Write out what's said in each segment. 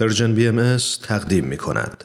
پرژن بی ام تقدیم می کند.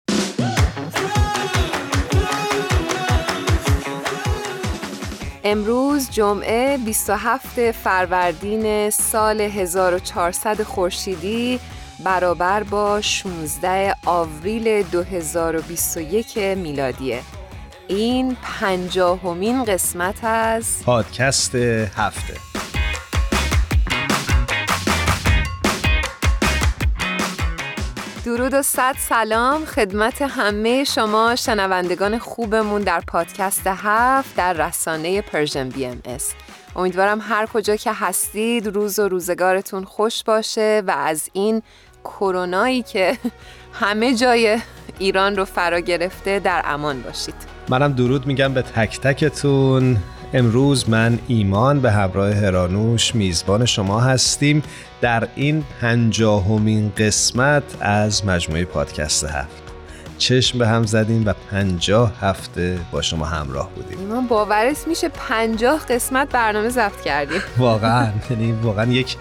امروز جمعه 27 فروردین سال 1400 خورشیدی برابر با 16 آوریل 2021 میلادیه. این 50مین قسمت از پادکست هفته. درود و صد سلام خدمت همه شما شنوندگان خوبمون در پادکست هفت در رسانه پرژن بی ام اس. امیدوارم هر کجا که هستید روز و روزگارتون خوش باشه و از این کرونایی که همه جای ایران رو فرا گرفته در امان باشید. منم درود میگم به تک تکتون. امروز من ایمان به همراه هرانوش میزبان شما هستیم در این 50مین قسمت از مجموعه پادکست هفت. چشم به هم زدیم و 50 هفته با شما همراه بودیم. ایمان باورت میشه 50 قسمت برنامه ضبط کردیم؟ واقعا یک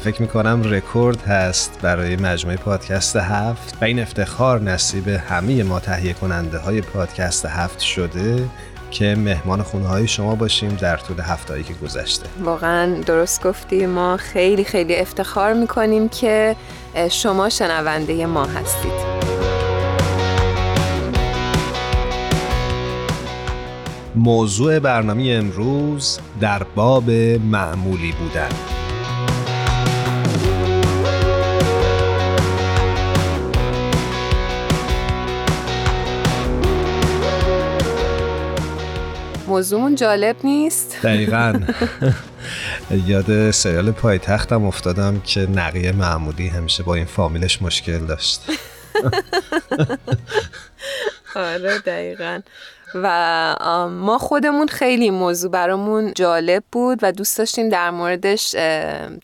فکر میکنم رکورد هست برای مجموعه پادکست هفت و این افتخار نصیب همه ما تهیه کننده های پادکست هفت شده که مهمان خونه‌های شما باشیم در طول هفته‌ای که گذشته. واقعاً درست گفتی، ما خیلی خیلی افتخار می‌کنیم که شما شنونده ما هستید. موضوع برنامه امروز در باب معمولی بودن. موضوعمون جالب نیست؟ دقیقاً. یاد سریال پایتختم افتادم که نقیه معمودی همیشه با این فامیلش مشکل داشت. آره دقیقاً. و ما خودمون خیلی موضوع برامون جالب بود و دوست داشتیم در موردش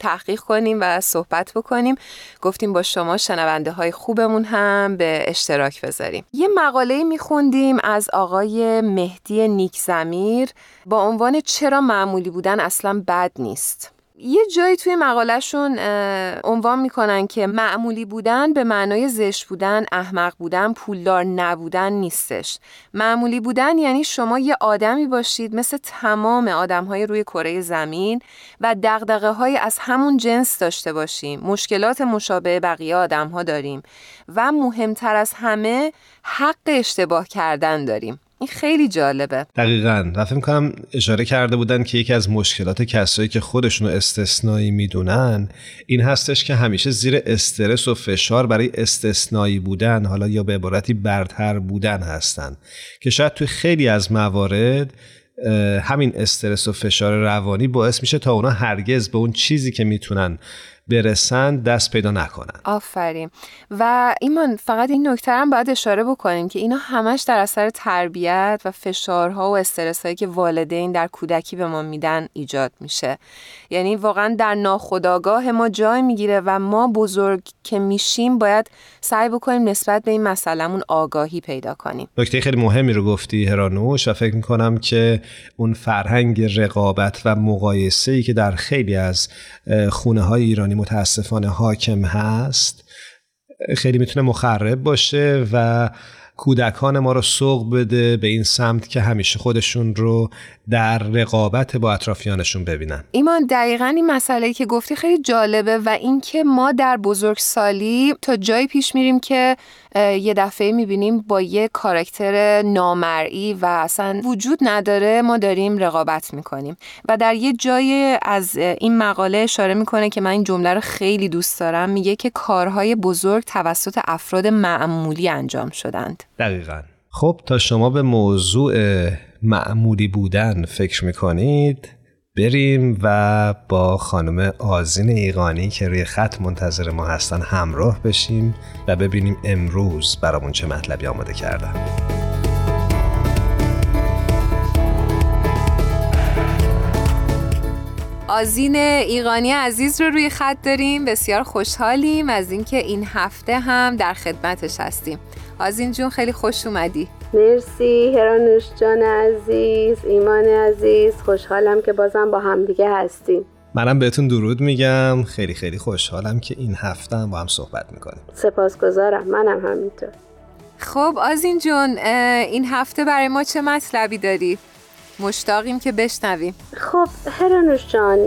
تحقیق کنیم و صحبت بکنیم. گفتیم با شما شنونده های خوبمون هم به اشتراک بذاریم. یه مقاله میخوندیم از آقای مهدی نیک زمیر با عنوان چرا معمولی بودن اصلا بد نیست. یه جایی توی مقالهشون عنوان میکنن که معمولی بودن به معنای زشت بودن، احمق بودن، پولدار نبودن نیستش. معمولی بودن یعنی شما یه آدمی باشید مثل تمام آدم‌های روی کره زمین و دغدغه‌های از همون جنس داشته باشیم، مشکلات مشابه بقیه آدم‌ها داریم و مهمتر از همه حق اشتباه کردن داریم. این خیلی جالبه. دقیقاً. و فکر می‌کنم اشاره کرده بودن که یکی از مشکلات کسایی که خودشونو استثنایی میدونن این هستش که همیشه زیر استرس و فشار برای استثنایی بودن، حالا یا به عبارتی برتر بودن هستن، که شاید توی خیلی از موارد همین استرس و فشار روانی باعث میشه تا اونا هرگز به اون چیزی که میتونن برسن دست پیدا نکنن. آفرین. و ایمان فقط این نکته هم باید اشاره بکنیم که اینا همش در اثر تربیت و فشارها و استرسایی که والدین در کودکی به ما میدن ایجاد میشه. یعنی واقعا در ناخودآگاه ما جای میگیره و ما بزرگ که میشیم باید سعی بکنیم نسبت به این مسئلهمون آگاهی پیدا کنیم. نکته خیلی مهمی رو گفتی هرانوش و فکر میکنم که اون فرهنگ رقابت و مقایسه‌ای که در خیلی از خونه‌های ایرانی متاسفانه حاکم هست خیلی میتونه مخرب باشه و کودکان ما رو سوق بده به این سمت که همیشه خودشون رو در رقابت با اطرافیانشون ببینن. ایمان دقیقاً این مسئله‌ای که گفتی خیلی جالبه و اینکه ما در بزرگسالی تا جایی پیش میریم که یه دفعه میبینیم با یه کاراکتر نامرئی و اصلا وجود نداره ما داریم رقابت میکنیم. و در یه جای از این مقاله اشاره میکنه که من این جمله رو خیلی دوست دارم، میگه که کارهای بزرگ توسط افراد معمولی انجام شدند. دقیقاً. خب تا شما به موضوع معمولی بودن فکر میکنید بریم و با خانم آذین ایگانی که روی خط منتظر ما هستن همراه بشیم و ببینیم امروز برامون چه مطلبی آماده کردن. آذین ایگانی عزیز رو روی خط داریم. بسیار خوشحالیم از اینکه این هفته هم در خدمتش هستیم. آذین جون خیلی خوش اومدی. مرسی هرانوش جان عزیز، ایمان عزیز، خوشحالم که بازم با هم دیگه هستیم. منم بهتون درود میگم، خیلی خیلی خوشحالم که این هفته هم با هم صحبت میکنیم. سپاسگزارم، منم همینطور. خب آذین جون این هفته برای ما چه مطلبی داری؟ مشتاقیم که بشنویم. خب هرانوش جان،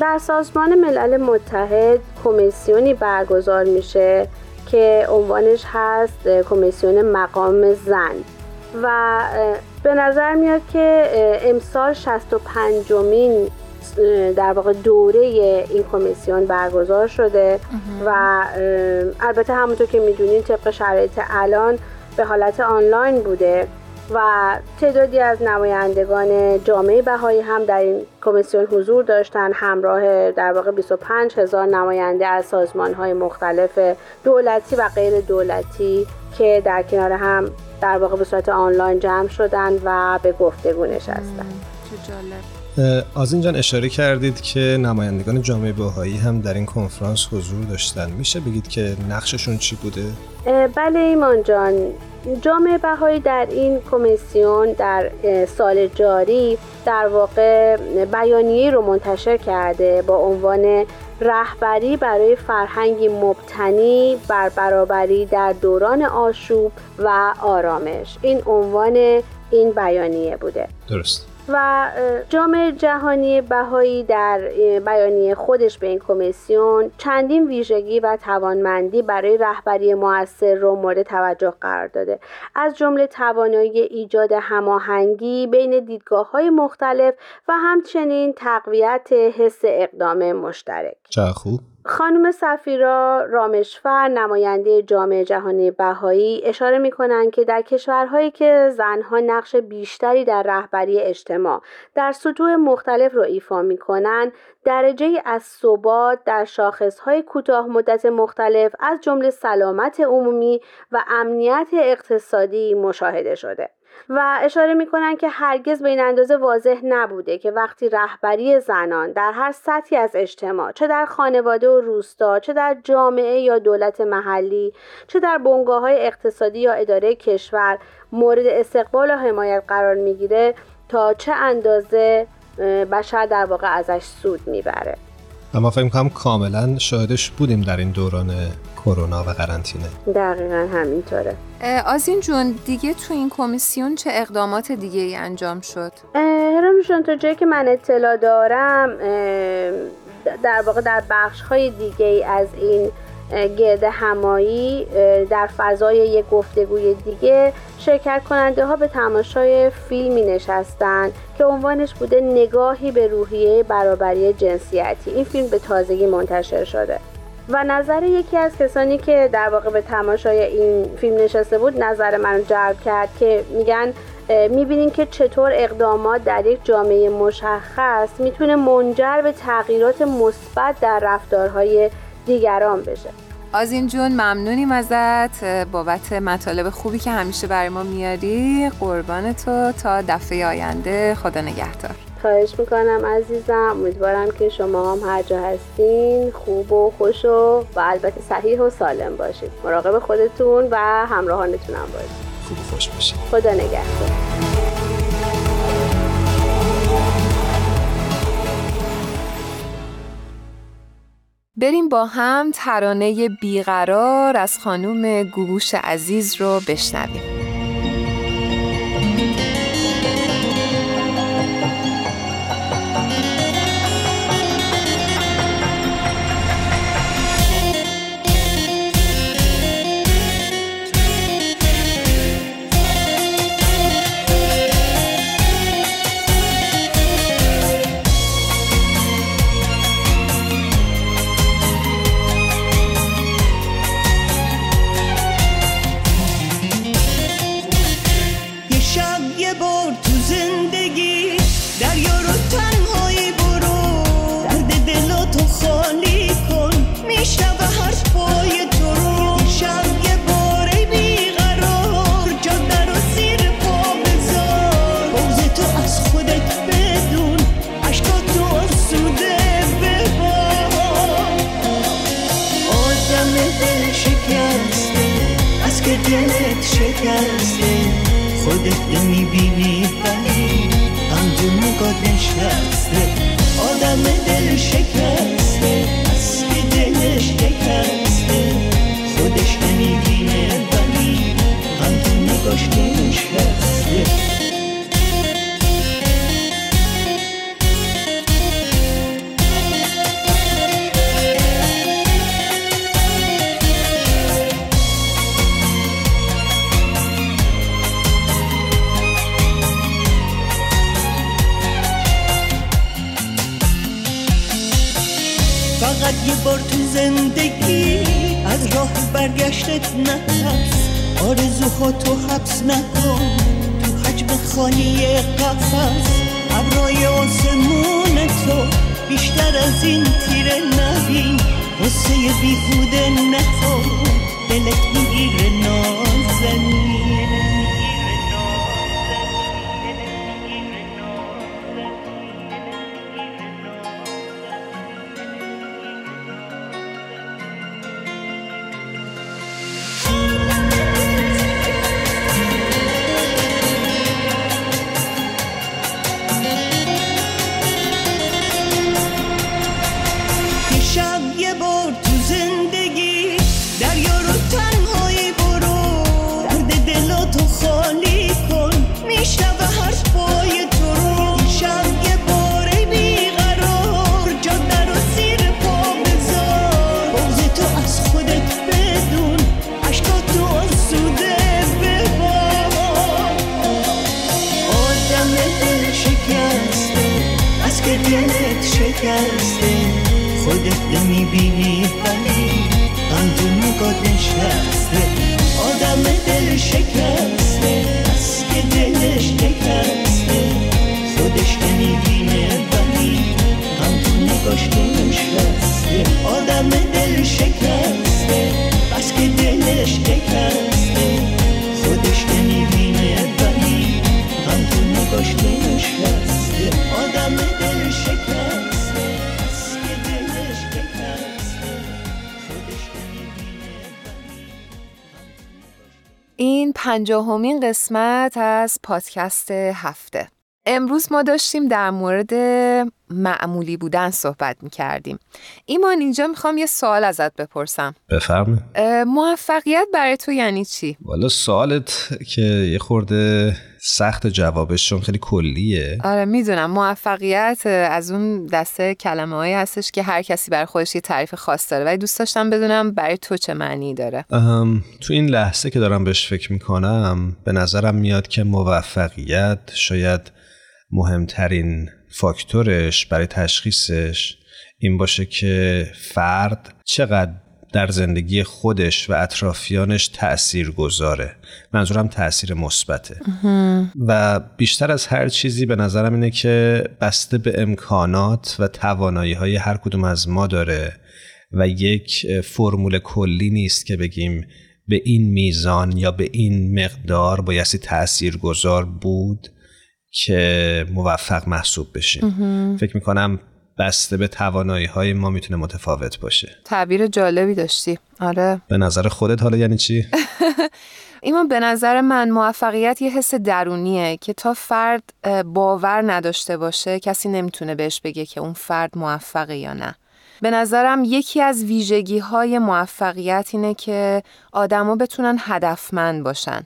در سازمان ملل متحد کمیسیونی برگزار میشه که عنوانش هست کمیسیون مقام زن و به نظر میاد که امسال 65مین در واقع دوره این کمیسیون برگزار شده و البته همونطور که میدونین طبق شرایط الان به حالت آنلاین بوده و تعدادی از نمایندگان جامعه بهایی هم در این کمیسیون حضور داشتن، همراه در واقع 25,000 نماینده از سازمان‌های مختلف دولتی و غیر دولتی که در کنار هم در واقع به صورت آنلاین جمع شدن و به گفتگو نشستن. چه جالب. آذین جان اشاره کردید که نمایندگان جامعه بهایی هم در این کنفرانس حضور داشتن، میشه بگید که نقششون چی بوده؟ بله ایمان جان، جامعه بهایی در این کمیسیون در سال جاری در واقع بیانیه‌ای رو منتشر کرده با عنوان رهبری برای فرهنگی مبتنی بر برابری در دوران آشوب و آرامش. این عنوان این بیانیه بوده. درست. و جامعه جهانی بهایی در بیانیه خودش به این کمیسیون چندین ویژگی و توانمندی برای رهبری مؤثر رو مورد توجه قرار داده، از جمله توانایی ایجاد هماهنگی بین دیدگاه‌های مختلف و همچنین تقویت حس اقدام مشترک. چه خوب. خانم سفیرا رامشفر نماینده جامعه جهانی بهایی اشاره می‌کنند که در کشورهایی که زنها نقش بیشتری در رهبری اجتماع در سطوح مختلف را ایفا می‌کنند، درجه‌ای از ثبات در شاخص‌های کوتاه مدت مختلف از جمله سلامت عمومی و امنیت اقتصادی مشاهده شده. و اشاره می‌کنند که هرگز به این اندازه واضح نبوده که وقتی رهبری زنان در هر سطحی از اجتماع، چه در خانواده و روستا، چه در جامعه یا دولت محلی، چه در بنگاه‌های اقتصادی یا اداره کشور مورد استقبال و حمایت قرار می‌گیره، تا چه اندازه بشر در واقع ازش سود می‌بره. ما فکر می‌کنم کاملاً شاهدش بودیم در این دوران کرونا و قرنطینه. دقیقاً همینطوره. آذین جون دیگه تو این کمیسیون چه اقدامات دیگه ای انجام شد؟ هرانوشان تا جایی که من اطلاع دارم در واقع در بخش‌های دیگه ای از این گرد همایی در فضای یک گفتگوی دیگه شرکت کننده ها به تماشای فیلمی نشستن که عنوانش بوده نگاهی به روحیه برابری جنسیتی. این فیلم به تازگی منتشر شده و نظر یکی از کسانی که در واقع به تماشای این فیلم نشسته بود نظر منو جلب کرد که میگن میبینین که چطور اقدامات در یک جامعه مشخص میتونه منجر به تغییرات مثبت در رفتارهای دیگران بشه. آذین جون ممنونیم ازت بابت مطالب خوبی که همیشه برای ما میاری. قربان تو، تا دفعه آینده خدا نگهدار. خواهش میکنم عزیزم، امیدوارم که شما هم هر جا هستین خوب و خوش و البته صحیح و سالم باشید. مراقب خودتون و همراهانتون هم باشید. خوب و خوش باشید. خدا نگهدار. بریم با هم ترانه بیقرار از خانم گوگوش عزیز رو بشنویم. خودت نمیبینی ولی غمجون نگات نشسته، آدم دل شکسته از که دلش نکسته، خودش نمیبینه ولی غمجون نگاش نشسته. فقط یه بار تو زندگی از راه برگشتت نترس، آرزوها تو حبس نکن تو حجم خالی قفص، ابرای آسمون تو بیشتر از این تیره نبین، قصه بیهوده نخور دلت میگیره نازنی. این 50مین قسمت از پادکست هفته. امروز ما داشتیم در مورد معمولی بودن صحبت می‌کردیم. ایمان، اینجا می‌خوام یه سوال ازت بپرسم. بفرمایید. موفقیت برای تو یعنی چی؟ والا سوالت که یه خورده سخت جوابش، چون خیلی کلیه. آره میدونم، موفقیت از اون دسته کلمه‌هایی هستش که هر کسی برای خودش یه تعریف خاص داره، ولی دوست داشتم بدونم برای تو چه معنی داره. تو این لحظه که دارم بهش فکر می‌کنم به نظرم میاد که موفقیت شاید مهمترین فاکتورش برای تشخیصش این باشه که فرد چقدر در زندگی خودش و اطرافیانش تأثیر گذاره. منظورم تأثیر مثبته. و بیشتر از هر چیزی به نظرم اینه که بسته به امکانات و توانایی‌های هر کدوم از ما داره و یک فرمول کلی نیست که بگیم به این میزان یا به این مقدار بایستی تأثیر گذار بود که موفق محسوب بشیم. فکر میکنم بسته به توانایی های ما میتونه متفاوت باشه. تعبیر جالبی داشتی. آره. به نظر خودت حالا یعنی چی؟ ایمان، به نظر من موفقیت یه حس درونیه که تا فرد باور نداشته باشه کسی نمیتونه بهش بگه که اون فرد موفقه یا نه. به نظرم یکی از ویژگی‌های موفقیت اینه که آدم‌ها بتونن هدفمند باشن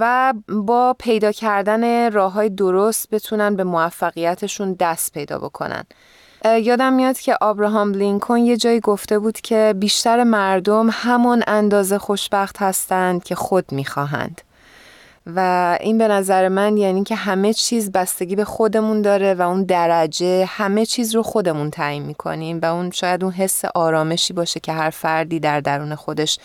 و با پیدا کردن راه‌های درست بتونن به موفقیتشون دست پیدا بکنن. یادم میاد که آبراهام لینکلن یه جایی گفته بود که بیشتر مردم همون اندازه خوشبخت هستند که خود میخواهند. و این به نظر من یعنی که همه چیز بستگی به خودمون داره و اون درجه همه چیز رو خودمون تعیین میکنیم و اون شاید اون حس آرامشی باشه که هر فردی در درون خودش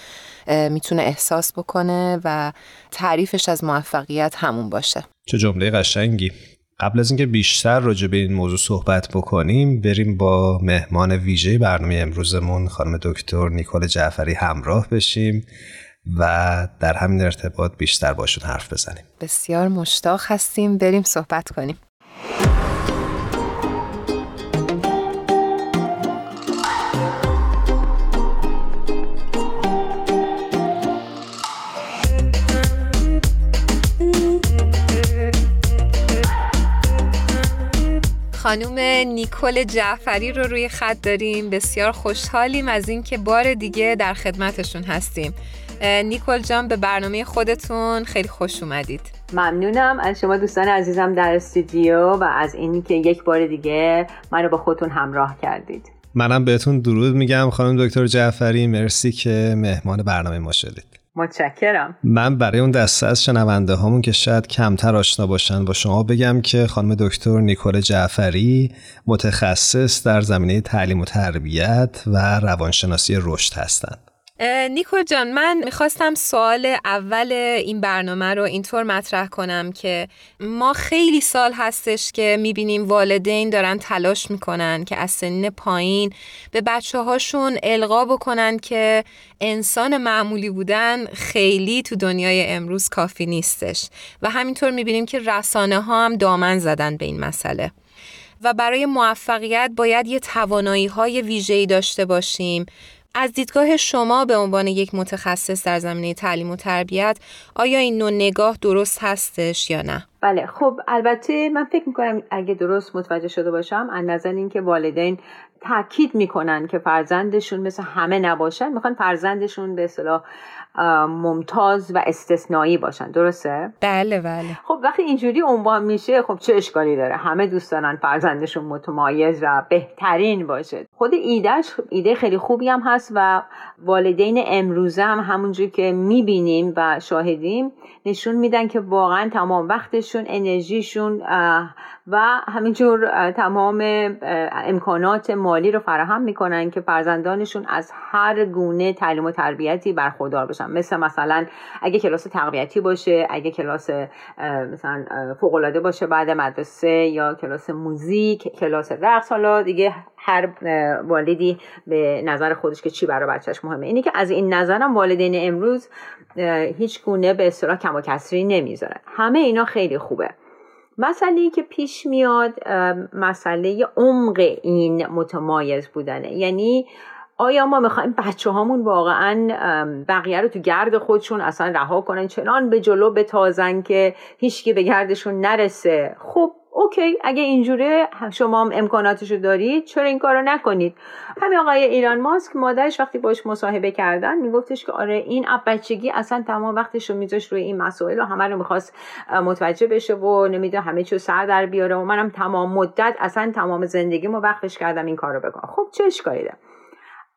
میتونه احساس بکنه و تعریفش از موفقیت همون باشه. چه جمله قشنگی. قبل از اینکه بیشتر راجع به این موضوع صحبت بکنیم، بریم با مهمان ویژه برنامه امروزمون خانم دکتر نیکول جعفری همراه بشیم و در همین ارتباط بیشتر باشون حرف بزنیم. بسیار مشتاق هستیم، بریم صحبت کنیم. خانم نیکول جعفری رو روی خط داریم. بسیار خوشحالیم از این که بار دیگه در خدمتشون هستیم. نیکول جان، به برنامه خودتون خیلی خوش اومدید. ممنونم از شما دوستان عزیزم در استودیو و از این که یک بار دیگه منو با خودتون همراه کردید. منم بهتون درود میگم خانم دکتر جعفری، مرسی که مهمان برنامه ما شدید. متشکرم. من برای اون دسته از شنونده هامون که شاید کمتر آشنا باشن با شما بگم که خانم دکتر نیکول جعفری متخصص در زمینه تعلیم و تربیت و روانشناسی رشد هستند. نیکول جان، من میخواستم سوال اول این برنامه رو اینطور مطرح کنم که ما خیلی سال هستش که میبینیم والدین دارن تلاش میکنن که از سنین پایین به بچه هاشون القا بکنن که انسان معمولی بودن خیلی تو دنیای امروز کافی نیستش و همینطور میبینیم که رسانه ها هم دامن زدن به این مسئله و برای موفقیت باید یه توانایی های ویژه‌ای داشته باشیم. از دیدگاه شما به عنوان یک متخصص در زمینه تعلیم و تربیت، آیا این نوع نگاه درست هستش یا نه؟ بله، خب البته من فکر میکنم اگه درست متوجه شده باشم، از نظر این که والدین تاکید میکنن که فرزندشون مثل همه نباشن، میخوان فرزندشون به اصطلاح ممتاز و استثنایی باشن، درسته؟ بله بله. خب وقتی اینجوری عنوان میشه، خب چه اشکالی داره؟ همه دوست دارن فرزندشون متمایز و بهترین باشه. خود ایدهش ایده خیلی خوبی هم هست و والدین امروزه هم همونجوری که میبینیم و شاهدیم نشون میدن که واقعا تمام وقتشون، انرژیشون و همینجور تمام امکانات مالی رو فراهم میکنن که فرزندانشون از هر گونه تعلیم و تربیتی برخوردار بشن. مثلا اگه کلاس تقویتی باشه، اگه کلاس مثلا فوق‌العاده باشه بعد مدرسه، یا کلاس موزیک، کلاس رقص، حالا دیگه هر والدی به نظر خودش که چی برای بچهش مهمه. اینی که از این نظرم والدین امروز هیچ گونه به اصطلاح کم و کسری نمیذارن. همه اینا خیلی خوبه. مسئله‌ای که پیش میاد مسئله عمق این متمایز بودنه. یعنی آیا ما میخوایم بچه هامون واقعا بقیه رو تو گرد خودشون اصلا رها کنن، چنان به جلو بتازن که هیچکی به گردشون نرسه؟ خب اوکی، اگه اینجوره شما هم امکاناتشو دارید، چرا این کارو نکنید؟ همین آقای ایلان ماسک، مادرش وقتی باش مصاحبه کردن میگفتش که آره این از بچگی اصلا تمام وقتش رو میذاشت روی این مسائل و همه رو میخواست متوجه بشه و نمیدونم همه چیو سر در بیاره و منم تمام مدت اصلا تمام زندگیمو وقفش کردم این کارو بکنم. خب چه اشکالی داره؟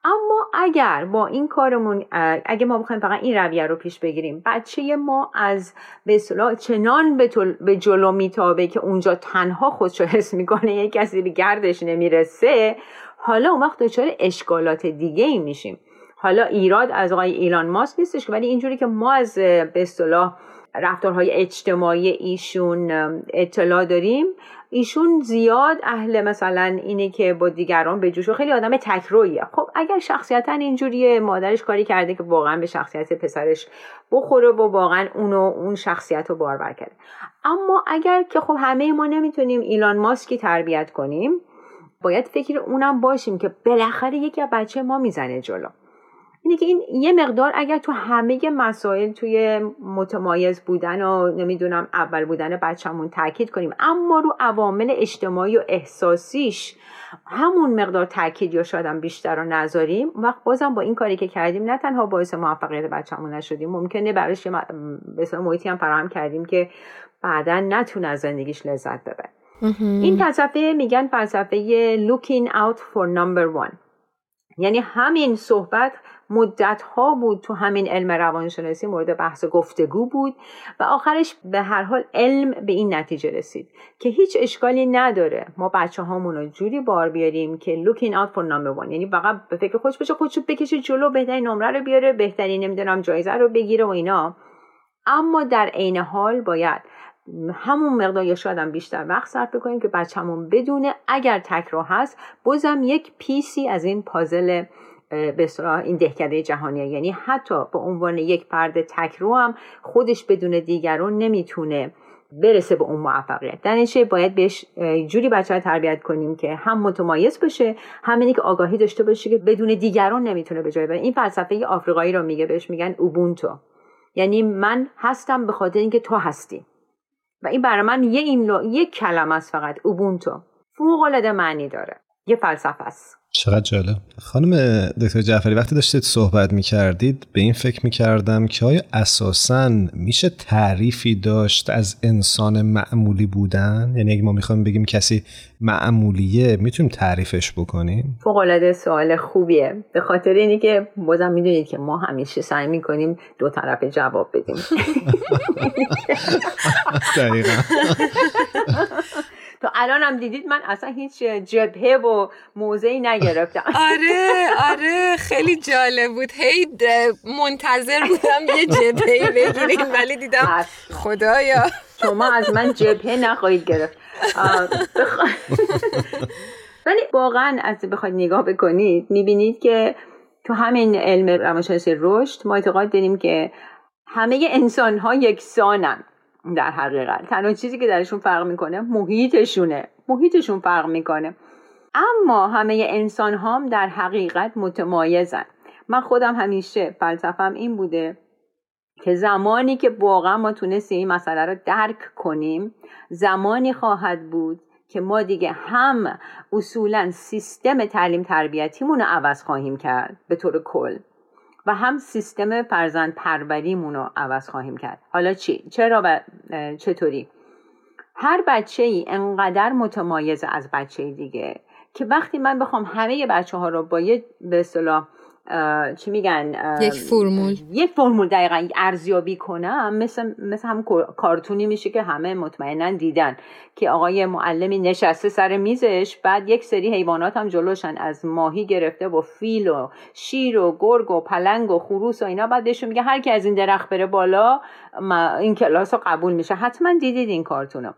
اما اگر با این کارمون، اگه ما بخوایم فقط این رویه رو پیش بگیریم، بچه ما از به اصطلاح چنان به جلو میتابه که اونجا تنها خودشو حس میکنه، یک کسی به گردش نمیرسه، حالا اون وقت دچار اشکالات دیگه ای میشیم. حالا ایراد از آقای ایلان ماسک نیستش، ولی اینجوری که ما از به اصطلاح رفتارهای اجتماعی ایشون اطلاع داریم، ایشون زیاد اهل مثلا اینه که با دیگران به جوش و خیلی آدم تکرویه. خب اگر شخصیتا اینجوریه، مادرش کاری کرده که واقعا به شخصیت پسرش بخوره و واقعا اون شخصیت رو بارور کرده. اما اگر که خب همه ما نمیتونیم ایلان ماسکی تربیت کنیم، باید فکر اونم باشیم که بالاخره یکی بچه ما میزنه جلو. اینه که این یه مقدار اگر تو همه مسائل توی متمایز بودن و نمیدونم اول بودن بچه‌مون تاکید کنیم، اما رو عوامل اجتماعی و احساسیش همون مقدار تاکید یا شاید بیشتر رو نذاریم، وقت بازم با این کاری که کردیم نه تنها باعث موفقیت بچه‌مون نشدیم، ممکنه براش مثلا محیطی هم فراهم کردیم که بعداً نتونه از زندگیش لذت ببره. این فلسفه میگن فلسفه looking out for number one. یعنی همین صحبت مدت ها بود تو همین علم روانشناسی مورد بحث گفتگو بود و آخرش به هر حال علم به این نتیجه رسید که هیچ اشکالی نداره ما بچه هامونو جوری بار بیاریم که looking out for number one، یعنی واقعا به فکر خودش باشه، خودشو بکشه جلو، بهترین نمره رو بیاره، بهترین نمیدونم جایزه رو بگیره و اینا، اما در عین حال باید همون مقدار یا شاید بیشتر وقت صرف بکنیم که بچه‌مون بدونه اگر تکرار هست بازم یک پیسی از این پازل به اصطلاح این دهکده جهانیه، یعنی حتی به عنوان یک فرد تکرو هم خودش بدون دیگران نمیتونه برسه به اون موفقیت. دانشه باید بهش جوری بچه‌ها تربیت کنیم که هم متمایز بشه، هم اینکه آگاهی داشته باشه که بدون دیگران نمیتونه به جایی بره. این فلسفه آفریقایی رو میگه، بهش میگن اوبونتو، یعنی من هستم به خاطر اینکه تو هستی. و این برای من یک کلمه است فقط، اوبونتو، فوق‌العاده معنی داره، یه فلسفه است. چقدر جالب. خانم دکتر جعفری، وقتی داشتید صحبت می‌کردید به این فکر می‌کردم که آیا اساساً میشه تعریفی داشت از انسان معمولی بودن؟ یعنی اگه ما می‌خوایم بگیم کسی معمولیه میتونیم تعریفش بکنیم؟ فوق‌العاده سوال خوبیه، به خاطر اینی که بازم میدونید که ما همیشه سعی می‌کنیم دو طرفه جواب بدیم. دقیقاً. تو الان هم دیدید من اصلا هیچ جبهه و موضعی نگرفتم. آره خیلی جالب بود، هی منتظر بودم یه جبههی بگیریم ولی دیدم خدایا شما از من جبهه نخواهید گرفت. ولی واقعا از بخواید نگاه بکنید میبینید که تو همین علم روانشناسی رشد ما اعتقاد داریم که همه انسان ها یکسانن، در حقیقت تنها چیزی که درشون فرق میکنه محیطشون فرق میکنه، اما همه انسان هم در حقیقت متمایزن. من خودم همیشه فلسفم این بوده که زمانی که واقعا ما تونستیم این مسئله رو درک کنیم زمانی خواهد بود که ما دیگه هم اصولا سیستم تعلیم تربیتیمون رو عوض خواهیم کرد به طور کل و هم سیستم فرزند پروریمون رو عوض خواهیم کرد. حالا چرا و چطوری؟ هر بچه ای انقدر متمایز از بچه دیگه که وقتی من بخوام همه بچه ها رو با یه به اصطلاح چی میگن یک فرمول دقیقاً ارزیابی کنم، مثل هم کارتونی میشه که همه مطمئناً دیدن که آقای معلمی نشسته سر میزش، بعد یک سری حیوانات هم جلوشن، از ماهی گرفته و فیل و شیر و گرگ و پلنگ و خروس و اینا، بعدش میگه هر کی از این درخت بره بالا این کلاس رو قبول میشه. حتما دیدید این کارتونو.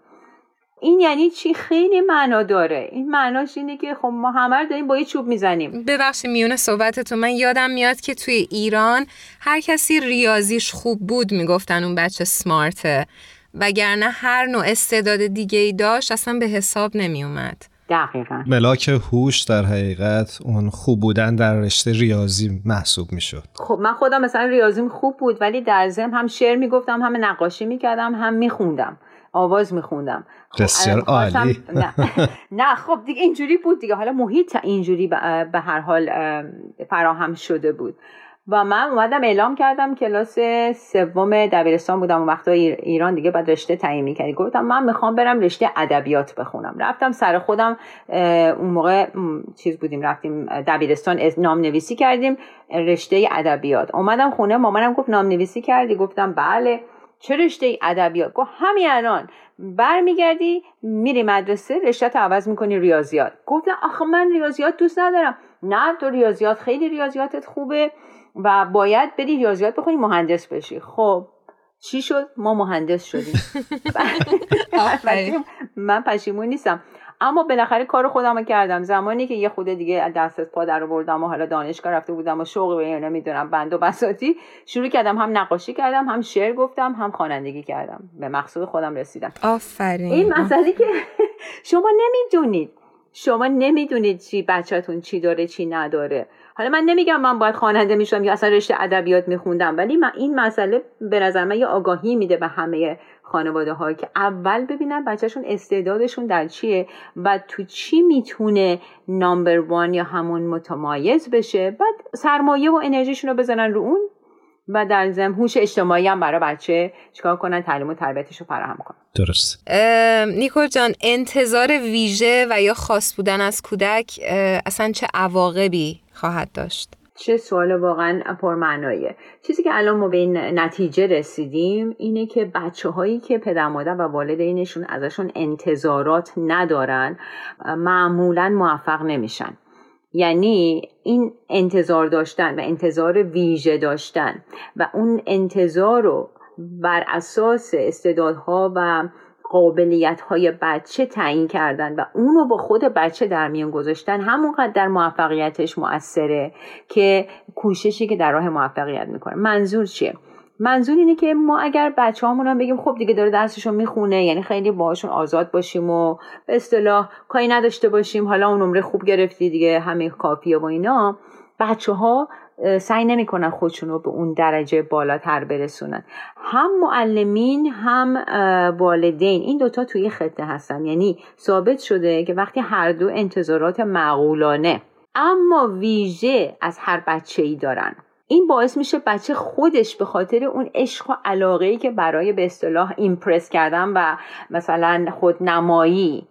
این یعنی چی؟ خیلی معنا داره. این معناش اینه که خب ما همه رو داریم با یه چوب میزنیم. ببخشید میونه صحبتتون من یادم میاد که توی ایران هر کسی ریاضیش خوب بود میگفتن اون بچه سمارته، وگرنه هر نوع استعداد دیگه‌ای داشت اصلا به حساب نمیومد. دقیقاً. ملاک هوش در حقیقت اون خوب بودن در رشته ریاضی محسوب میشد. خب من خودم مثلا ریاضیم خوب بود ولی در ضمن هم شعر میگفتم، هم نقاشی میکردم، هم میخوندم، آواز میخوندم. بسیار عالی. نه خب دیگه اینجوری بود دیگه، حالا محیط اینجوری به هر حال فراهم شده بود و من اومدم اعلام کردم، کلاس سوم دبیرستان بودم اون وقتا ایران دیگه، بعد رشته تعیین می‌کردی، گفتم من میخوام برم رشته ادبیات بخونم. رفتم سر خودم اون موقع چیز بودیم، رفتیم دبیرستان نامنویسی کردیم رشته ادبیات. اومدم خونه مامانم گفت نامنویسی کردی؟ گفتم بله. چه رشته ادبیات؟ گفت همین الان برمیگردی میری مدرسه رشته‌ت عوض میکنی ریاضیات. گفتم آخه من ریاضیات دوست ندارم. نه تو ریاضیات خیلی ریاضیاتت خوبه و باید بری ریاضیات بخونی مهندس بشی. خب چی شد؟ ما مهندس شدیم. من پشیمون نیستم، اما بالاخره کار خودم کردم. زمانی که یه خود دیگه دست از پا در آوردم و حالا دانشگاه رفته بودم و شوق به اینا میدونم بند و بساطی شروع کردم، هم نقاشی کردم، هم شعر گفتم، هم خوانندگی کردم، به مقصود خودم رسیدم. آفرین. این مسئله که شما نمیدونید شما نمیدونید چی بچه‌تون چی داره چی نداره. حالا من نمیگم من باید خواننده میشدم یا اصلا رشته ادبیات میخوندم، ولی من این مسئله به نظر من یه آگاهی میده به همه خانواده هایی که اول ببینن بچه‌شون استعدادشون در چیه و تو چی میتونه نمبر وان یا همون متمایز بشه، بعد سرمایه و انرژیشون رو بزنن رو اون و در ضمن هوش اجتماعی هم برای بچه چیکار کنن، تعلیم و تربیتش رو فراهم کنن. درست. نیکول جان، انتظار ویژه و یا خاص بودن از کودک اصلا چه عواقبی خواهد داشت؟ چه سوال واقعا پرمعناییه. چیزی که الان ما به این نتیجه رسیدیم اینه که بچه‌هایی که پدر مادر و والدینشون ازشون انتظارات ندارن معمولا موفق نمیشن. یعنی این انتظار داشتن و انتظار ویژه داشتن و اون انتظار رو بر اساس استعدادها و قابلیت‌های بچه تعیین کردن و اونو با خود بچه در میان گذاشتن همونقدر در موفقیتش مؤثره که کوششی که در راه موفقیت میکنه. منظور چیه؟ منظور اینه که ما اگر بچه‌هامون هم بگیم خب دیگه داره درسشو میخونه، یعنی خیلی باهاشون آزاد باشیم و به اصطلاح کاری نداشته باشیم، حالا اون نمره خوب گرفتی دیگه همین کافیه و اینا، بچه‌ها سعی نمی‌کنن خودشون رو به اون درجه بالاتر برسونن. هم معلمین هم والدین این دوتا توی خطه هستن، یعنی ثابت شده که وقتی هر دو انتظارات معقولانه اما ویژه از هر بچه‌ای دارن، این باعث میشه بچه خودش به خاطر اون عشق و علاقه‌ای که برای به اصطلاح ایمپرس کردن و مثلا خودنمایی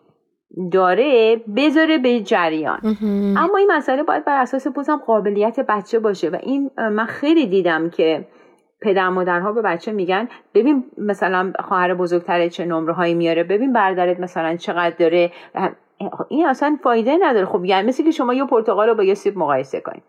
داره بذاره به جریان. اما این مسئله باید بر اساس بازم قابلیت بچه باشه و این من خیلی دیدم که پدر مادرها به بچه میگن ببین مثلا خواهر بزرگتره چه نمره هایی میاره، ببین برادرت مثلا چقدر داره. این اصلا فایده نداره. خب یعنی مثل که شما یه پرتقال رو با یه سیب مقایسه کنید،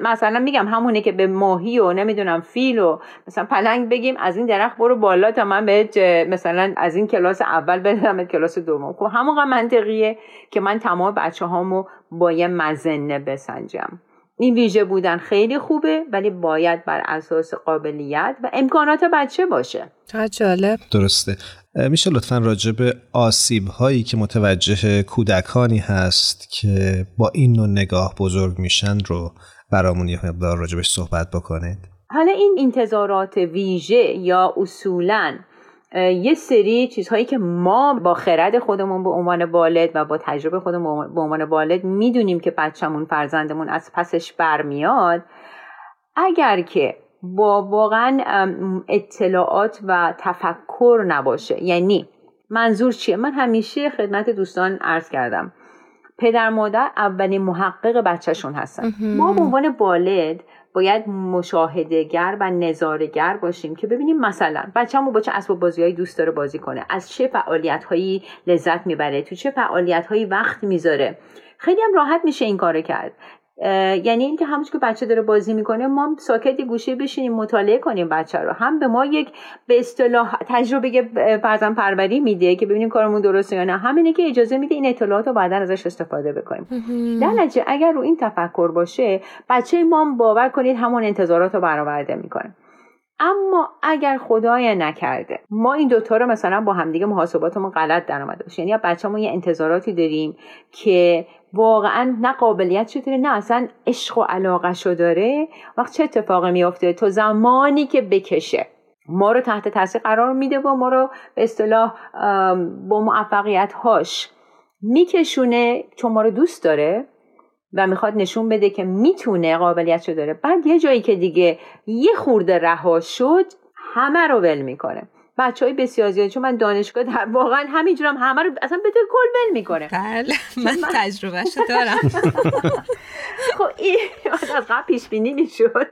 مثلا میگم همونه که به ماهی و نمیدونم فیل و مثلا پلنگ بگیم از این درخت برو بالا تا من بهت مثلا از این کلاس اول بدمت کلاس دوم. خب همونقدر منطقیه که من تمام بچه‌هامو با یه مزنه بسنجم. این ویژه بودن خیلی خوبه ولی باید بر اساس قابلیت و امکانات بچه باشه. چه جالب. درسته. میشه لطفاً راجع به آسیب‌هایی که متوجه کودکانی هست که با این نوع نگاه بزرگ میشن رو برامون یه مقدار راجع بهش صحبت بکنید؟ حالا این انتظارات ویژه یا اصولاً یه سری چیزهایی که ما با خرد خودمون به عنوان والد و با تجربه خودمون به عنوان والد میدونیم که بچه‌مون فرزندمون از پسش برمیاد، اگر که با واقعا اطلاعات و تفکر نباشه. یعنی منظور چیه؟ من همیشه خدمت دوستان عرض کردم پدر مادر اولین محقق بچه‌شون هستن. ما به عنوان والد باید مشاهده‌گر و نظاره‌گر باشیم که ببینیم مثلا بچه‌مو با چه اسباب بازی‌هایی دوست داره بازی کنه، از چه فعالیت‌هایی لذت میبره، تو چه فعالیت‌هایی وقت میذاره. خیلی هم راحت میشه این کارو کرد. یعنی اینکه همونش که بچه داره بازی میکنه ما ساکت گوشه بشینیم مطالعه کنیم بچه رو، هم به ما یک به اصطلاح تجربه فرزند پروری میده که ببینیم کارمون درسته یا نه، همینه که اجازه میده این اطلاعات رو بعداً ازش استفاده بکنیم. در نتیجه اگر رو این تفکر باشه بچه ما باور کنید همون انتظارات رو برآورده میکنه. اما اگر خدای نکرده ما این دوتا رو مثلا با همدیگه محاسباتمون غلط در اومده باشه، یعنی بچه‌مون یه انتظاراتی داریم که واقعا نه قابلیتش داره نه اصلا عشق و علاقه‌شو داره، وقت چه اتفاقی میفته؟ تو زمانی که بکشه ما رو تحت تاثیر قرار میده و ما رو به اصطلاح با موفقیت‌هاش میکشونه، چون ما رو دوست داره و میخواد نشون بده که میتونه قابلیتشو داره. بعد یه جایی که دیگه یه خورده رها شد همه رو ول میکنه. بچهای بسیار زیاد چون من دانشگاه در واقعا همینجورم همه رو اصلا به طور کل ول میکنه. من تجربهشو دارم. خب این از قبل پیش بینی میشد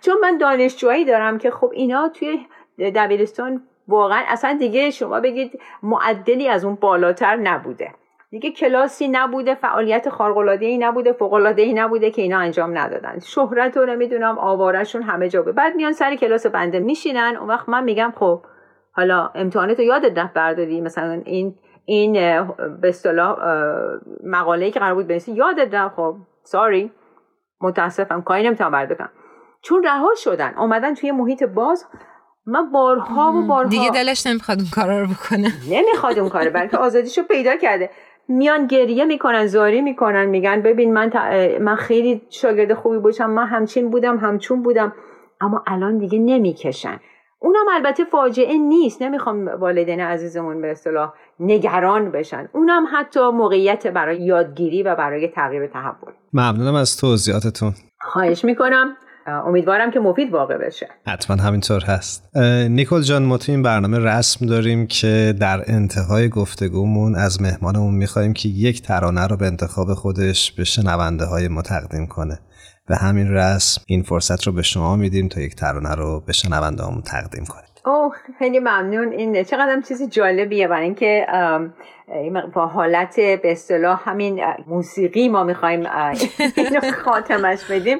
چون من دانشجوهایی دارم که خب اینا توی دبیرستان واقعا اصلا دیگه شما بگید معدلی از اون بالاتر نبوده، دیگه کلاسی نبوده، فعالیت خارق‌العاده‌ای نبوده، فوق‌العاده‌ای نبوده که اینا انجام ندادن. شهرت رو نمیدونم آواره‌شون همه جا بود. بعد میان سر کلاس بنده میشینن. اون وقت من میگم خب حالا امتحاناتو یادت رفت برداری، مثلا این به اصطلاح مقاله‌ای که قرار بود بنویسی یادت رفت، خب ساری متاسفم کاری نمیتونم بردارم. چون رها شدن اومدن توی محیط باز. من بارها دیگه دلش نمیخواد اون کارا رو بکنه. نمیخواد اون کارو، بلکه آزادیشو پیدا کرده. میان گریه میکنن، زاری میکنن، میگن ببین من خیلی شاگرد خوبی بودم، من همچین بودم، همچون بودم. اما الان دیگه نمیکشن. اونم البته فاجعه نیست، نمیخوام والدین عزیزمون به اصطلاح نگران بشن، اونم حتی موقعیت برای یادگیری و برای تغییر تحول. ممنونم از توضیحاتتون. خواهش میکنم، امیدوارم که مفید واقع بشه. حتما همینطور هست. نیکول جان، ما تو این برنامه رسم داریم که در انتهای گفتگومون از مهمانمون میخواییم که یک ترانه رو به انتخاب خودش به شنونده های ما تقدیم کنه. به همین رسم این فرصت رو به شما میدیم تا یک ترانه رو به شنونده هامون تقدیم کنید. اوه خیلی ممنون. این چقدرم چیزی جالبیه، برای اینکه با حالت به اصطلاح همین موسیقی ما میخوایم اینو خاتمش بدیم.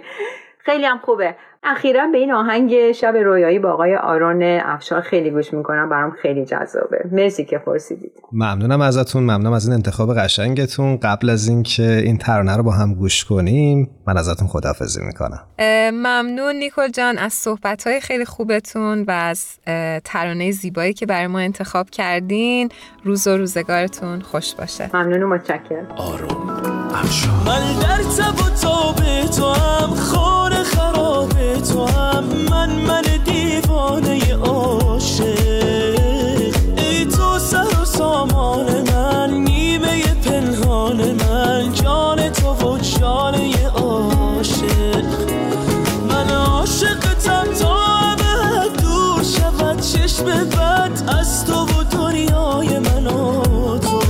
خیلی هم خوبه. اخیراً به این آهنگ شب رویایی با آقای آرون افشار خیلی گوش میکنم، برام خیلی جذابه. مرسی که پرسیدید. ممنونم ازتون، ممنونم از این انتخاب قشنگتون. قبل از این که این ترانه رو با هم گوش کنیم، من ازتون خداحافظی میکنم. ممنون نیکول جان از صحبت‌های خیلی خوبتون و از ترانه زیبایی که برای ما انتخاب کردین. روز و روزگارتون خوش باشه. ممنون و متشکرم. آرون افشار. من در تو هم خونه خرابه تو هم، من دیوانه عاشق، ای تو سر و سامان من، نیمه پنهان من، جان تو و جان عاشق. من عاشقتم تا ابد، دور شود چشم بد از تو و دنیای من و تو.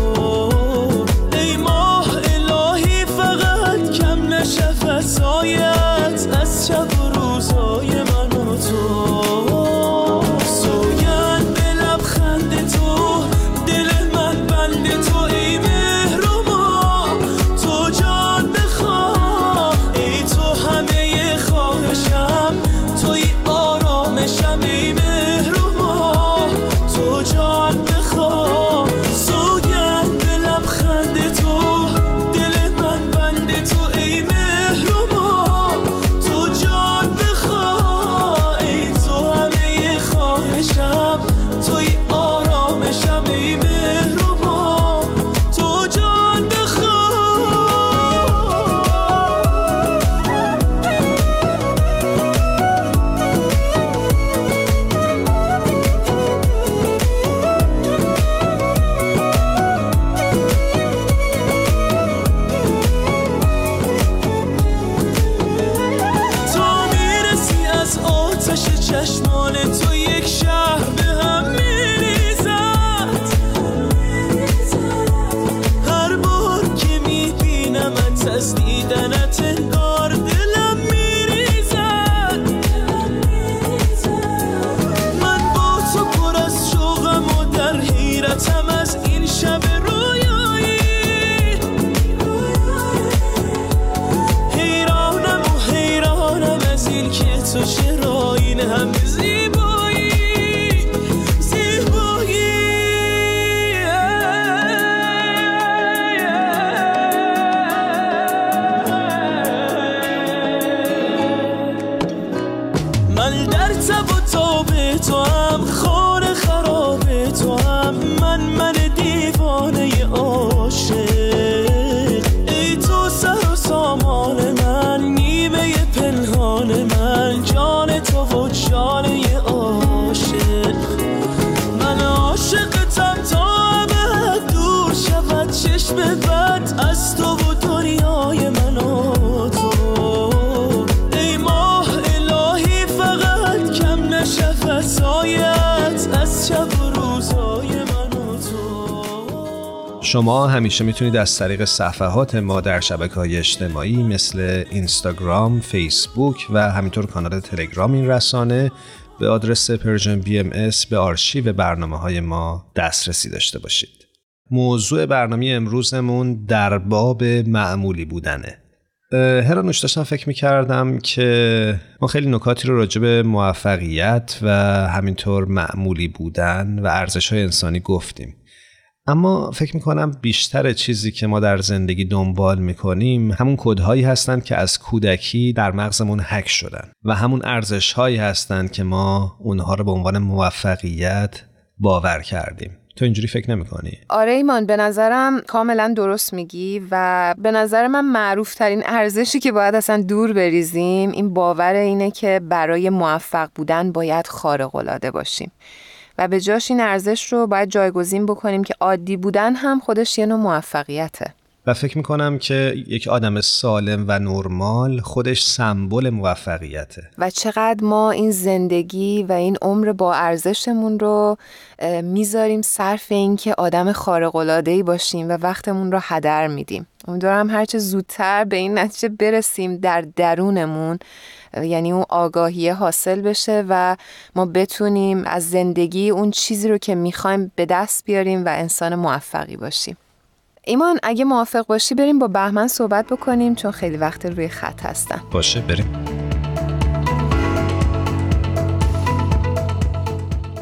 ای ماه الهی فقط کم نشود سایت از شب سوی من و تو، سوگند به لبخند تو، دل من بند تو، ای مهرما تو جان بخواه، ای تو همه خواهشم، توی آرامشم، ای مهرما تو جان بخواه، سوگند به لبخند تو، دل من بند تو، ای شما همیشه میتونید از طریق صفحات ما در شبکه‌های اجتماعی مثل اینستاگرام، فیسبوک و همینطور کانال تلگرام این رسانه به آدرس پرژن بی ام اس به آرشیو برنامه‌های ما دسترسی داشته باشید. موضوع برنامه امروزمون در باب معمولی بودنه. هرانوش داشتم فکر میکردم که ما خیلی نکاتی رو راجع به موفقیت و همینطور معمولی بودن و ارزش‌های انسانی گفتیم، اما فکر میکنم بیشتر چیزی که ما در زندگی دنبال میکنیم همون کدهایی هستن که از کودکی در مغزمون هک شدن و همون ارزشهایی هستن که ما اونها رو به عنوان موفقیت باور کردیم. تو اینجوری فکر نمی‌کنی؟ آره ایمان، به نظرم کاملا درست میگی و به نظر من معروف ترین ارزشی که باید اصلا دور بریزیم این باور اینه که برای موفق بودن باید خارق العاده باشیم و به جاش این ارزش رو باید جایگزین بکنیم که عادی بودن هم خودش یه نوع موفقیته. و فکر میکنم که یک آدم سالم و نرمال خودش سمبل موفقیته. و چقدر ما این زندگی و این عمر با ارزشمون رو میذاریم صرف این که آدم خارق‌العاده‌ای باشیم و وقتمون رو هدر میدیم. امیدوارم هرچه زودتر به این نتیجه برسیم در درونمون، یعنی اون آگاهی حاصل بشه و ما بتونیم از زندگی اون چیزی رو که میخوایم به دست بیاریم و انسان موفقی باشیم. ایمان اگه موافق باشی بریم با بهمن صحبت بکنیم چون خیلی وقت روی خط هستن. باشه بریم.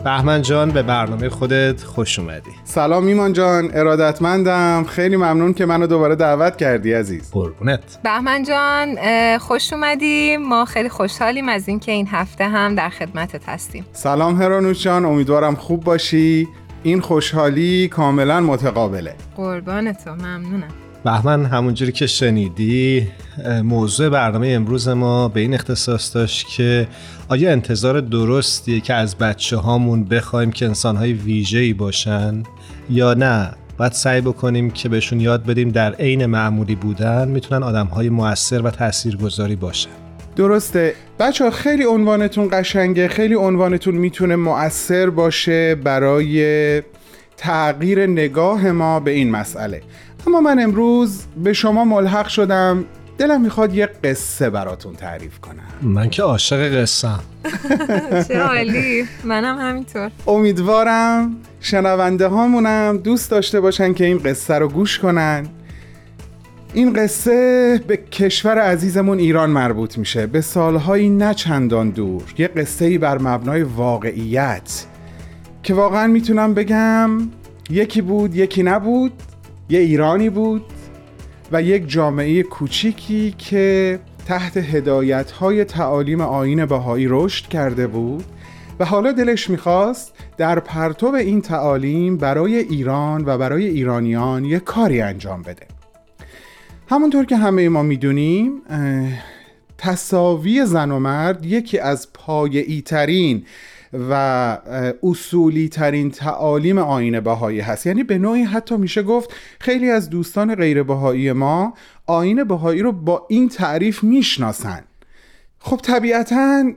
بهمن جان به برنامه خودت خوش اومدی. سلام ایمان جان، ارادتمندم. خیلی ممنون که منو دوباره دعوت کردی عزیز. قربونت. بهمن جان خوش اومدی. ما خیلی خوشحالیم از اینکه این هفته هم در خدمتت هستیم. سلام هرانوش جان، امیدوارم خوب باشی. این خوشحالی کاملا متقابله. قربانتو، ممنونم. بهمن همونجوری که شنیدی موضوع برنامه امروز ما به این اختصاص داشت که آیا انتظار درستیه که از بچه هامون بخوایم که انسانهای ویژه‌ای باشن یا نه؟ باید سعی بکنیم که بهشون یاد بدیم در عین معمولی بودن میتونن آدمهای مؤثر و تاثیرگذاری باشن. درسته بچه‌ها، خیلی عنوانتون قشنگه، خیلی عنوانتون میتونه مؤثر باشه برای تغییر نگاه ما به این مسئله. اما من امروز به شما ملحق شدم، دلم میخواد یه قصه براتون تعریف کنم. من که عاشق قصه‌ام. چه عالی، منم همینطور. امیدوارم شنونده هامونم دوست داشته باشن که این قصه رو گوش کنن. این قصه به کشور عزیزمون ایران مربوط میشه، به سالهایی نه چندان دور، یه قصه‌ای بر مبنای واقعیت که واقعا میتونم بگم یکی بود یکی نبود، یه ایرانی بود و یک جامعه کوچیکی که تحت هدایت‌های تعالیم آیین بهائی رشد کرده بود و حالا دلش میخواست در پرتو این تعالیم برای ایران و برای ایرانیان یه کاری انجام بده. همونطور که همه ما میدونیم تساوی زن و مرد یکی از پایه‌ای ترین و اصولی ترین تعالیم آیین بهائی هست. یعنی به نوعی حتی میشه گفت خیلی از دوستان غیر بهائی ما آیین بهائی رو با این تعریف میشناسن. خب طبیعتاً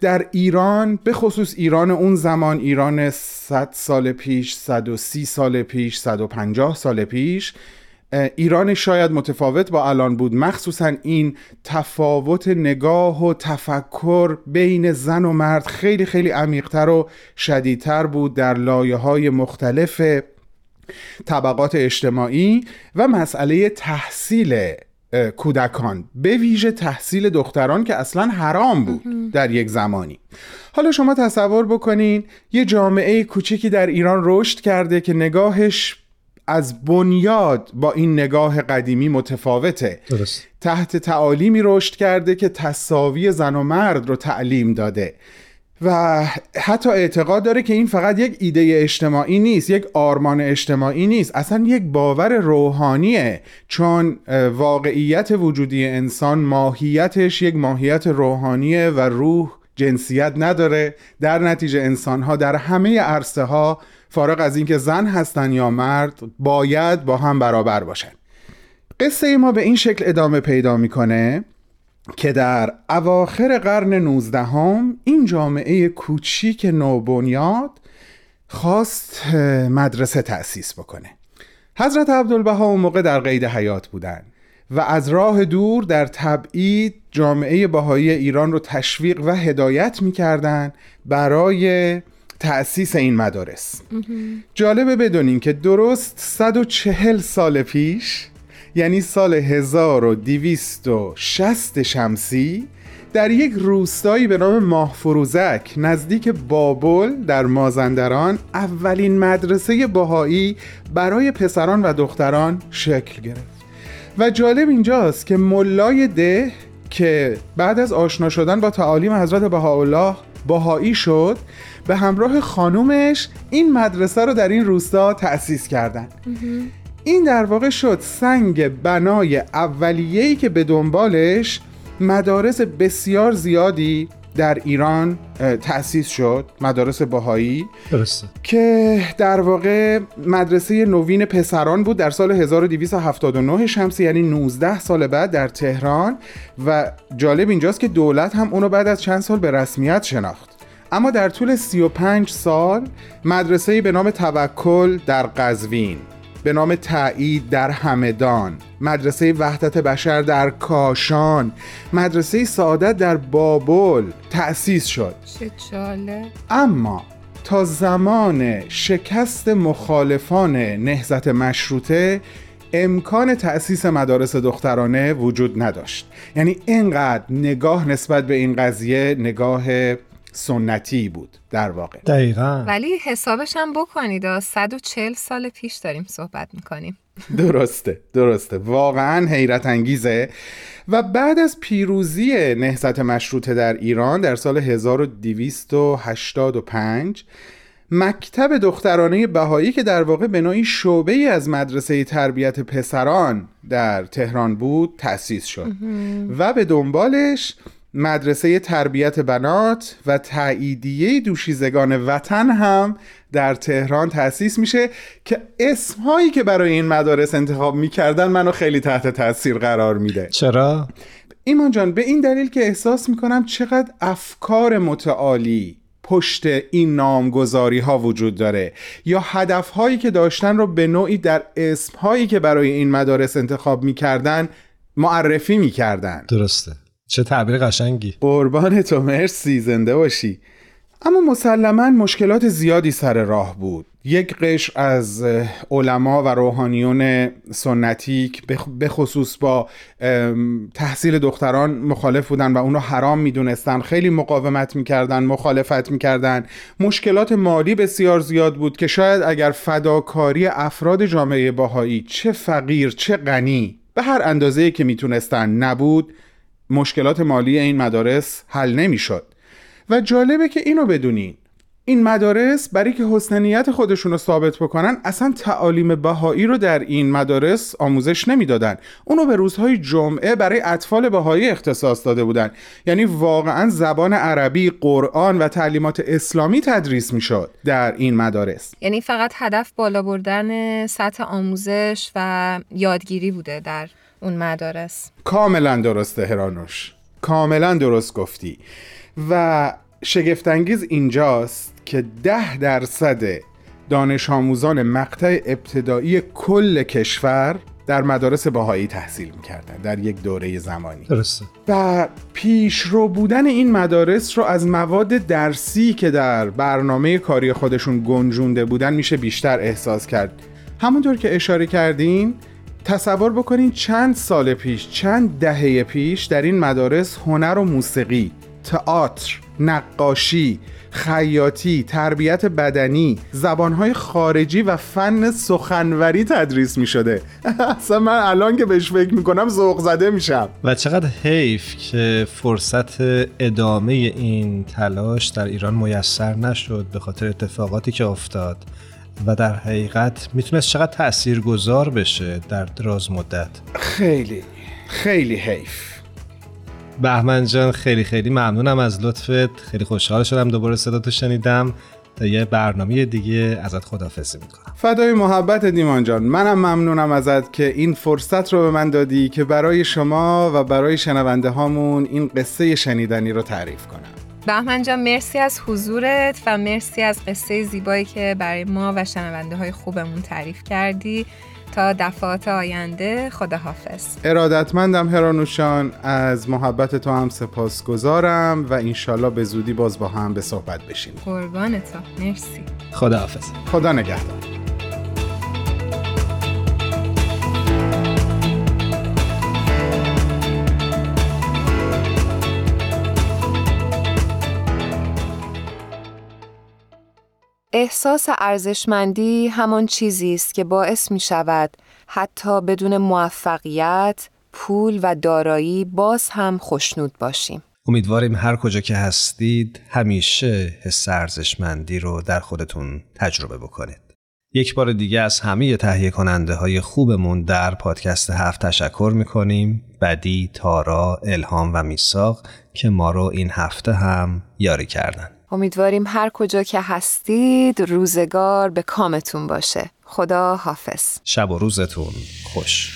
در ایران، به خصوص ایران اون زمان، ایران 100 سال پیش، 130 سال پیش، 150 سال پیش، ایران شاید متفاوت با الان بود، مخصوصا این تفاوت نگاه و تفکر بین زن و مرد خیلی خیلی عمیق‌تر و شدیدتر بود در لایه‌های مختلف طبقات اجتماعی و مسئله تحصیل کودکان، به ویژه تحصیل دختران که اصلا حرام بود در یک زمانی. حالا شما تصور بکنین یه جامعه کوچیکی در ایران رشد کرده که نگاهش از بنیاد با این نگاه قدیمی متفاوته. درست. تحت تعالیمی رشد کرده که تساوی زن و مرد رو تعلیم داده و حتی اعتقاد داره که این فقط یک ایده اجتماعی نیست، یک آرمان اجتماعی نیست، اصلا یک باور روحانیه، چون واقعیت وجودی انسان ماهیتش یک ماهیت روحانیه و روح جنسیت نداره. در نتیجه انسان‌ها در همه عرصه‌ها فارغ از اینکه زن هستن یا مرد باید با هم برابر باشن. قصه ما به این شکل ادامه پیدا میکنه که در اواخر قرن 19 این جامعه کوچیک نوبنیاد خواست مدرسه تأسیس بکنه. حضرت عبدالبها اون موقع در قید حیات بودن و از راه دور در تبعید جامعه بهائی ایران رو تشویق و هدایت میکردن برای تأسیس این مدارس. جالبه بدونین که درست 140 سال پیش، یعنی سال 1260 شمسی، در یک روستایی به نام محفروزک نزدیک بابل در مازندران اولین مدرسه بهائی برای پسران و دختران شکل گرفت. و جالب اینجاست که ملای ده که بعد از آشنا شدن با تعالیم حضرت بهاءالله بهائی شد، به همراه خانومش این مدرسه رو در این روستا تأسیس کردن. این در واقع شد سنگ بنای اولیه‌ای که به دنبالش مدارس بسیار زیادی در ایران تأسیس شد، مدارس بهائی. درسته. که در واقع مدرسه نوین پسران بود در سال 1279 شمسی، یعنی 19 سال بعد در تهران. و جالب اینجاست که دولت هم اونو بعد از چند سال به رسمیت شناخت. اما در طول 35 سال مدرسه‌ای به نام توکل در قزوین، به نام تایید در همدان، مدرسه وحدت بشر در کاشان، مدرسه سعادت در بابل تأسیس شد. چه جالب. اما تا زمان شکست مخالفان نهضت مشروطه امکان تأسیس مدارس دخترانه وجود نداشت. یعنی اینقدر نگاه نسبت به این قضیه نگاه سنتی بود در واقع. دقیقاً. ولی حسابش هم بکنید 140 سال پیش داریم صحبت میکنیم. درسته. واقعاً حیرت انگیزه. و بعد از پیروزی نهضت مشروطه در ایران در سال 1285 مکتب دخترانه بهائی که در واقع بنای شعبه‌ای از مدرسه تربیت پسران در تهران بود تأسیس شد و به دنبالش مدرسه تربیت بنات و تاییدیه دوشیزگان وطن هم در تهران تأسیس میشه که اسمهایی که برای این مدارس انتخاب میکردن منو خیلی تحت تأثیر قرار میده. چرا؟ ایمان جان، به این دلیل که احساس میکنم چقدر افکار متعالی پشت این نامگذاری ها وجود داره، یا هدف هایی که داشتن رو به نوعی در اسم هایی که برای این مدارس انتخاب میکردن معرفی میکردن. درسته. چه تعبیر قشنگی. قربان تو، مرسی، زنده باشی. اما مسلماً مشکلات زیادی سر راه بود. یک قشر از علما و روحانیون سنتی به خصوص با تحصیل دختران مخالف بودن و اون رو حرام میدونستن، خیلی مقاومت میکردن، مخالفت میکردن. مشکلات مالی بسیار زیاد بود که شاید اگر فداکاری افراد جامعه بهائی، چه فقیر چه غنی، به هر اندازه‌ای که میتونستن نبود، مشکلات مالی این مدارس حل نمیشد. و جالبه که اینو بدونین، این مدارس برای که حسن نیت خودشون رو ثابت بکنن اصلا تعالیم بهایی رو در این مدارس آموزش نمیدادن. اونو به روزهای جمعه برای اطفال بهایی اختصاص داده بودن. یعنی واقعا زبان عربی، قرآن و تعلیمات اسلامی تدریس میشد در این مدارس. یعنی فقط هدف بالا بردن سطح آموزش و یادگیری بوده در اون مدارس. کاملا درسته هرانوش، کاملا درست گفتی. و شگفت‌انگیز اینجاست که 10% دانش آموزان مقطع ابتدایی کل کشور در مدارس بهائی تحصیل می‌کردند در یک دوره زمانی. درسته. و پیشرو بودن این مدارس رو از مواد درسی که در برنامه کاری خودشون گنجونده بودن میشه بیشتر احساس کرد. همونطور که اشاره کردین، تصور بکنین چند سال پیش، چند دهه پیش در این مدارس هنر و موسیقی، تئاتر، نقاشی، خیاطی، تربیت بدنی، زبانهای خارجی و فن سخنوری تدریس می شده. اصلا من الان که بهش فکر می کنم ذوق زده می شم. و چقدر حیف که فرصت ادامه این تلاش در ایران میسر نشد به خاطر اتفاقاتی که افتاد و در حقیقت میتونست چقدر تأثیرگذار بشه در دراز مدت. خیلی حیف. بهمن جان، خیلی ممنونم از لطفت. خیلی خوشحال شدم دوباره صداتو شنیدم. تا یه برنامه دیگه ازت خداحافظی میکنم. فدای محبت دیمان جان، منم ممنونم ازت که این فرصت رو به من دادی که برای شما و برای شنونده هامون این قصه شنیدنی رو تعریف کنم. بهمن جان، مرسی از حضورت و مرسی از قصه زیبایی که برای ما و شنونده های خوبمون تعریف کردی. تا دفعات آینده، خداحافظ. ارادتمندم هرانوشان، از محبت تو هم سپاسگزارم و انشالله به زودی باز با هم به صحبت بشیم. قربانت، مرسی. خداحافظ. خدا نگهدار. احساس ارزشمندی همان چیزی است که باعث می شود حتی بدون موفقیت، پول و دارایی باز هم خوشنود باشیم. امیدواریم هر کجا که هستید همیشه حس ارزشمندی رو در خودتون تجربه بکنید. یک بار دیگه از همه تهیه کننده های خوبمون در پادکست هفت تشکر میکنیم. بدی، تارا، الهام و میساق که ما رو این هفته هم یاری کردن. امیدواریم هر کجا که هستید روزگار به کامتون باشه. خدا حافظ. شب و روزتون خوش.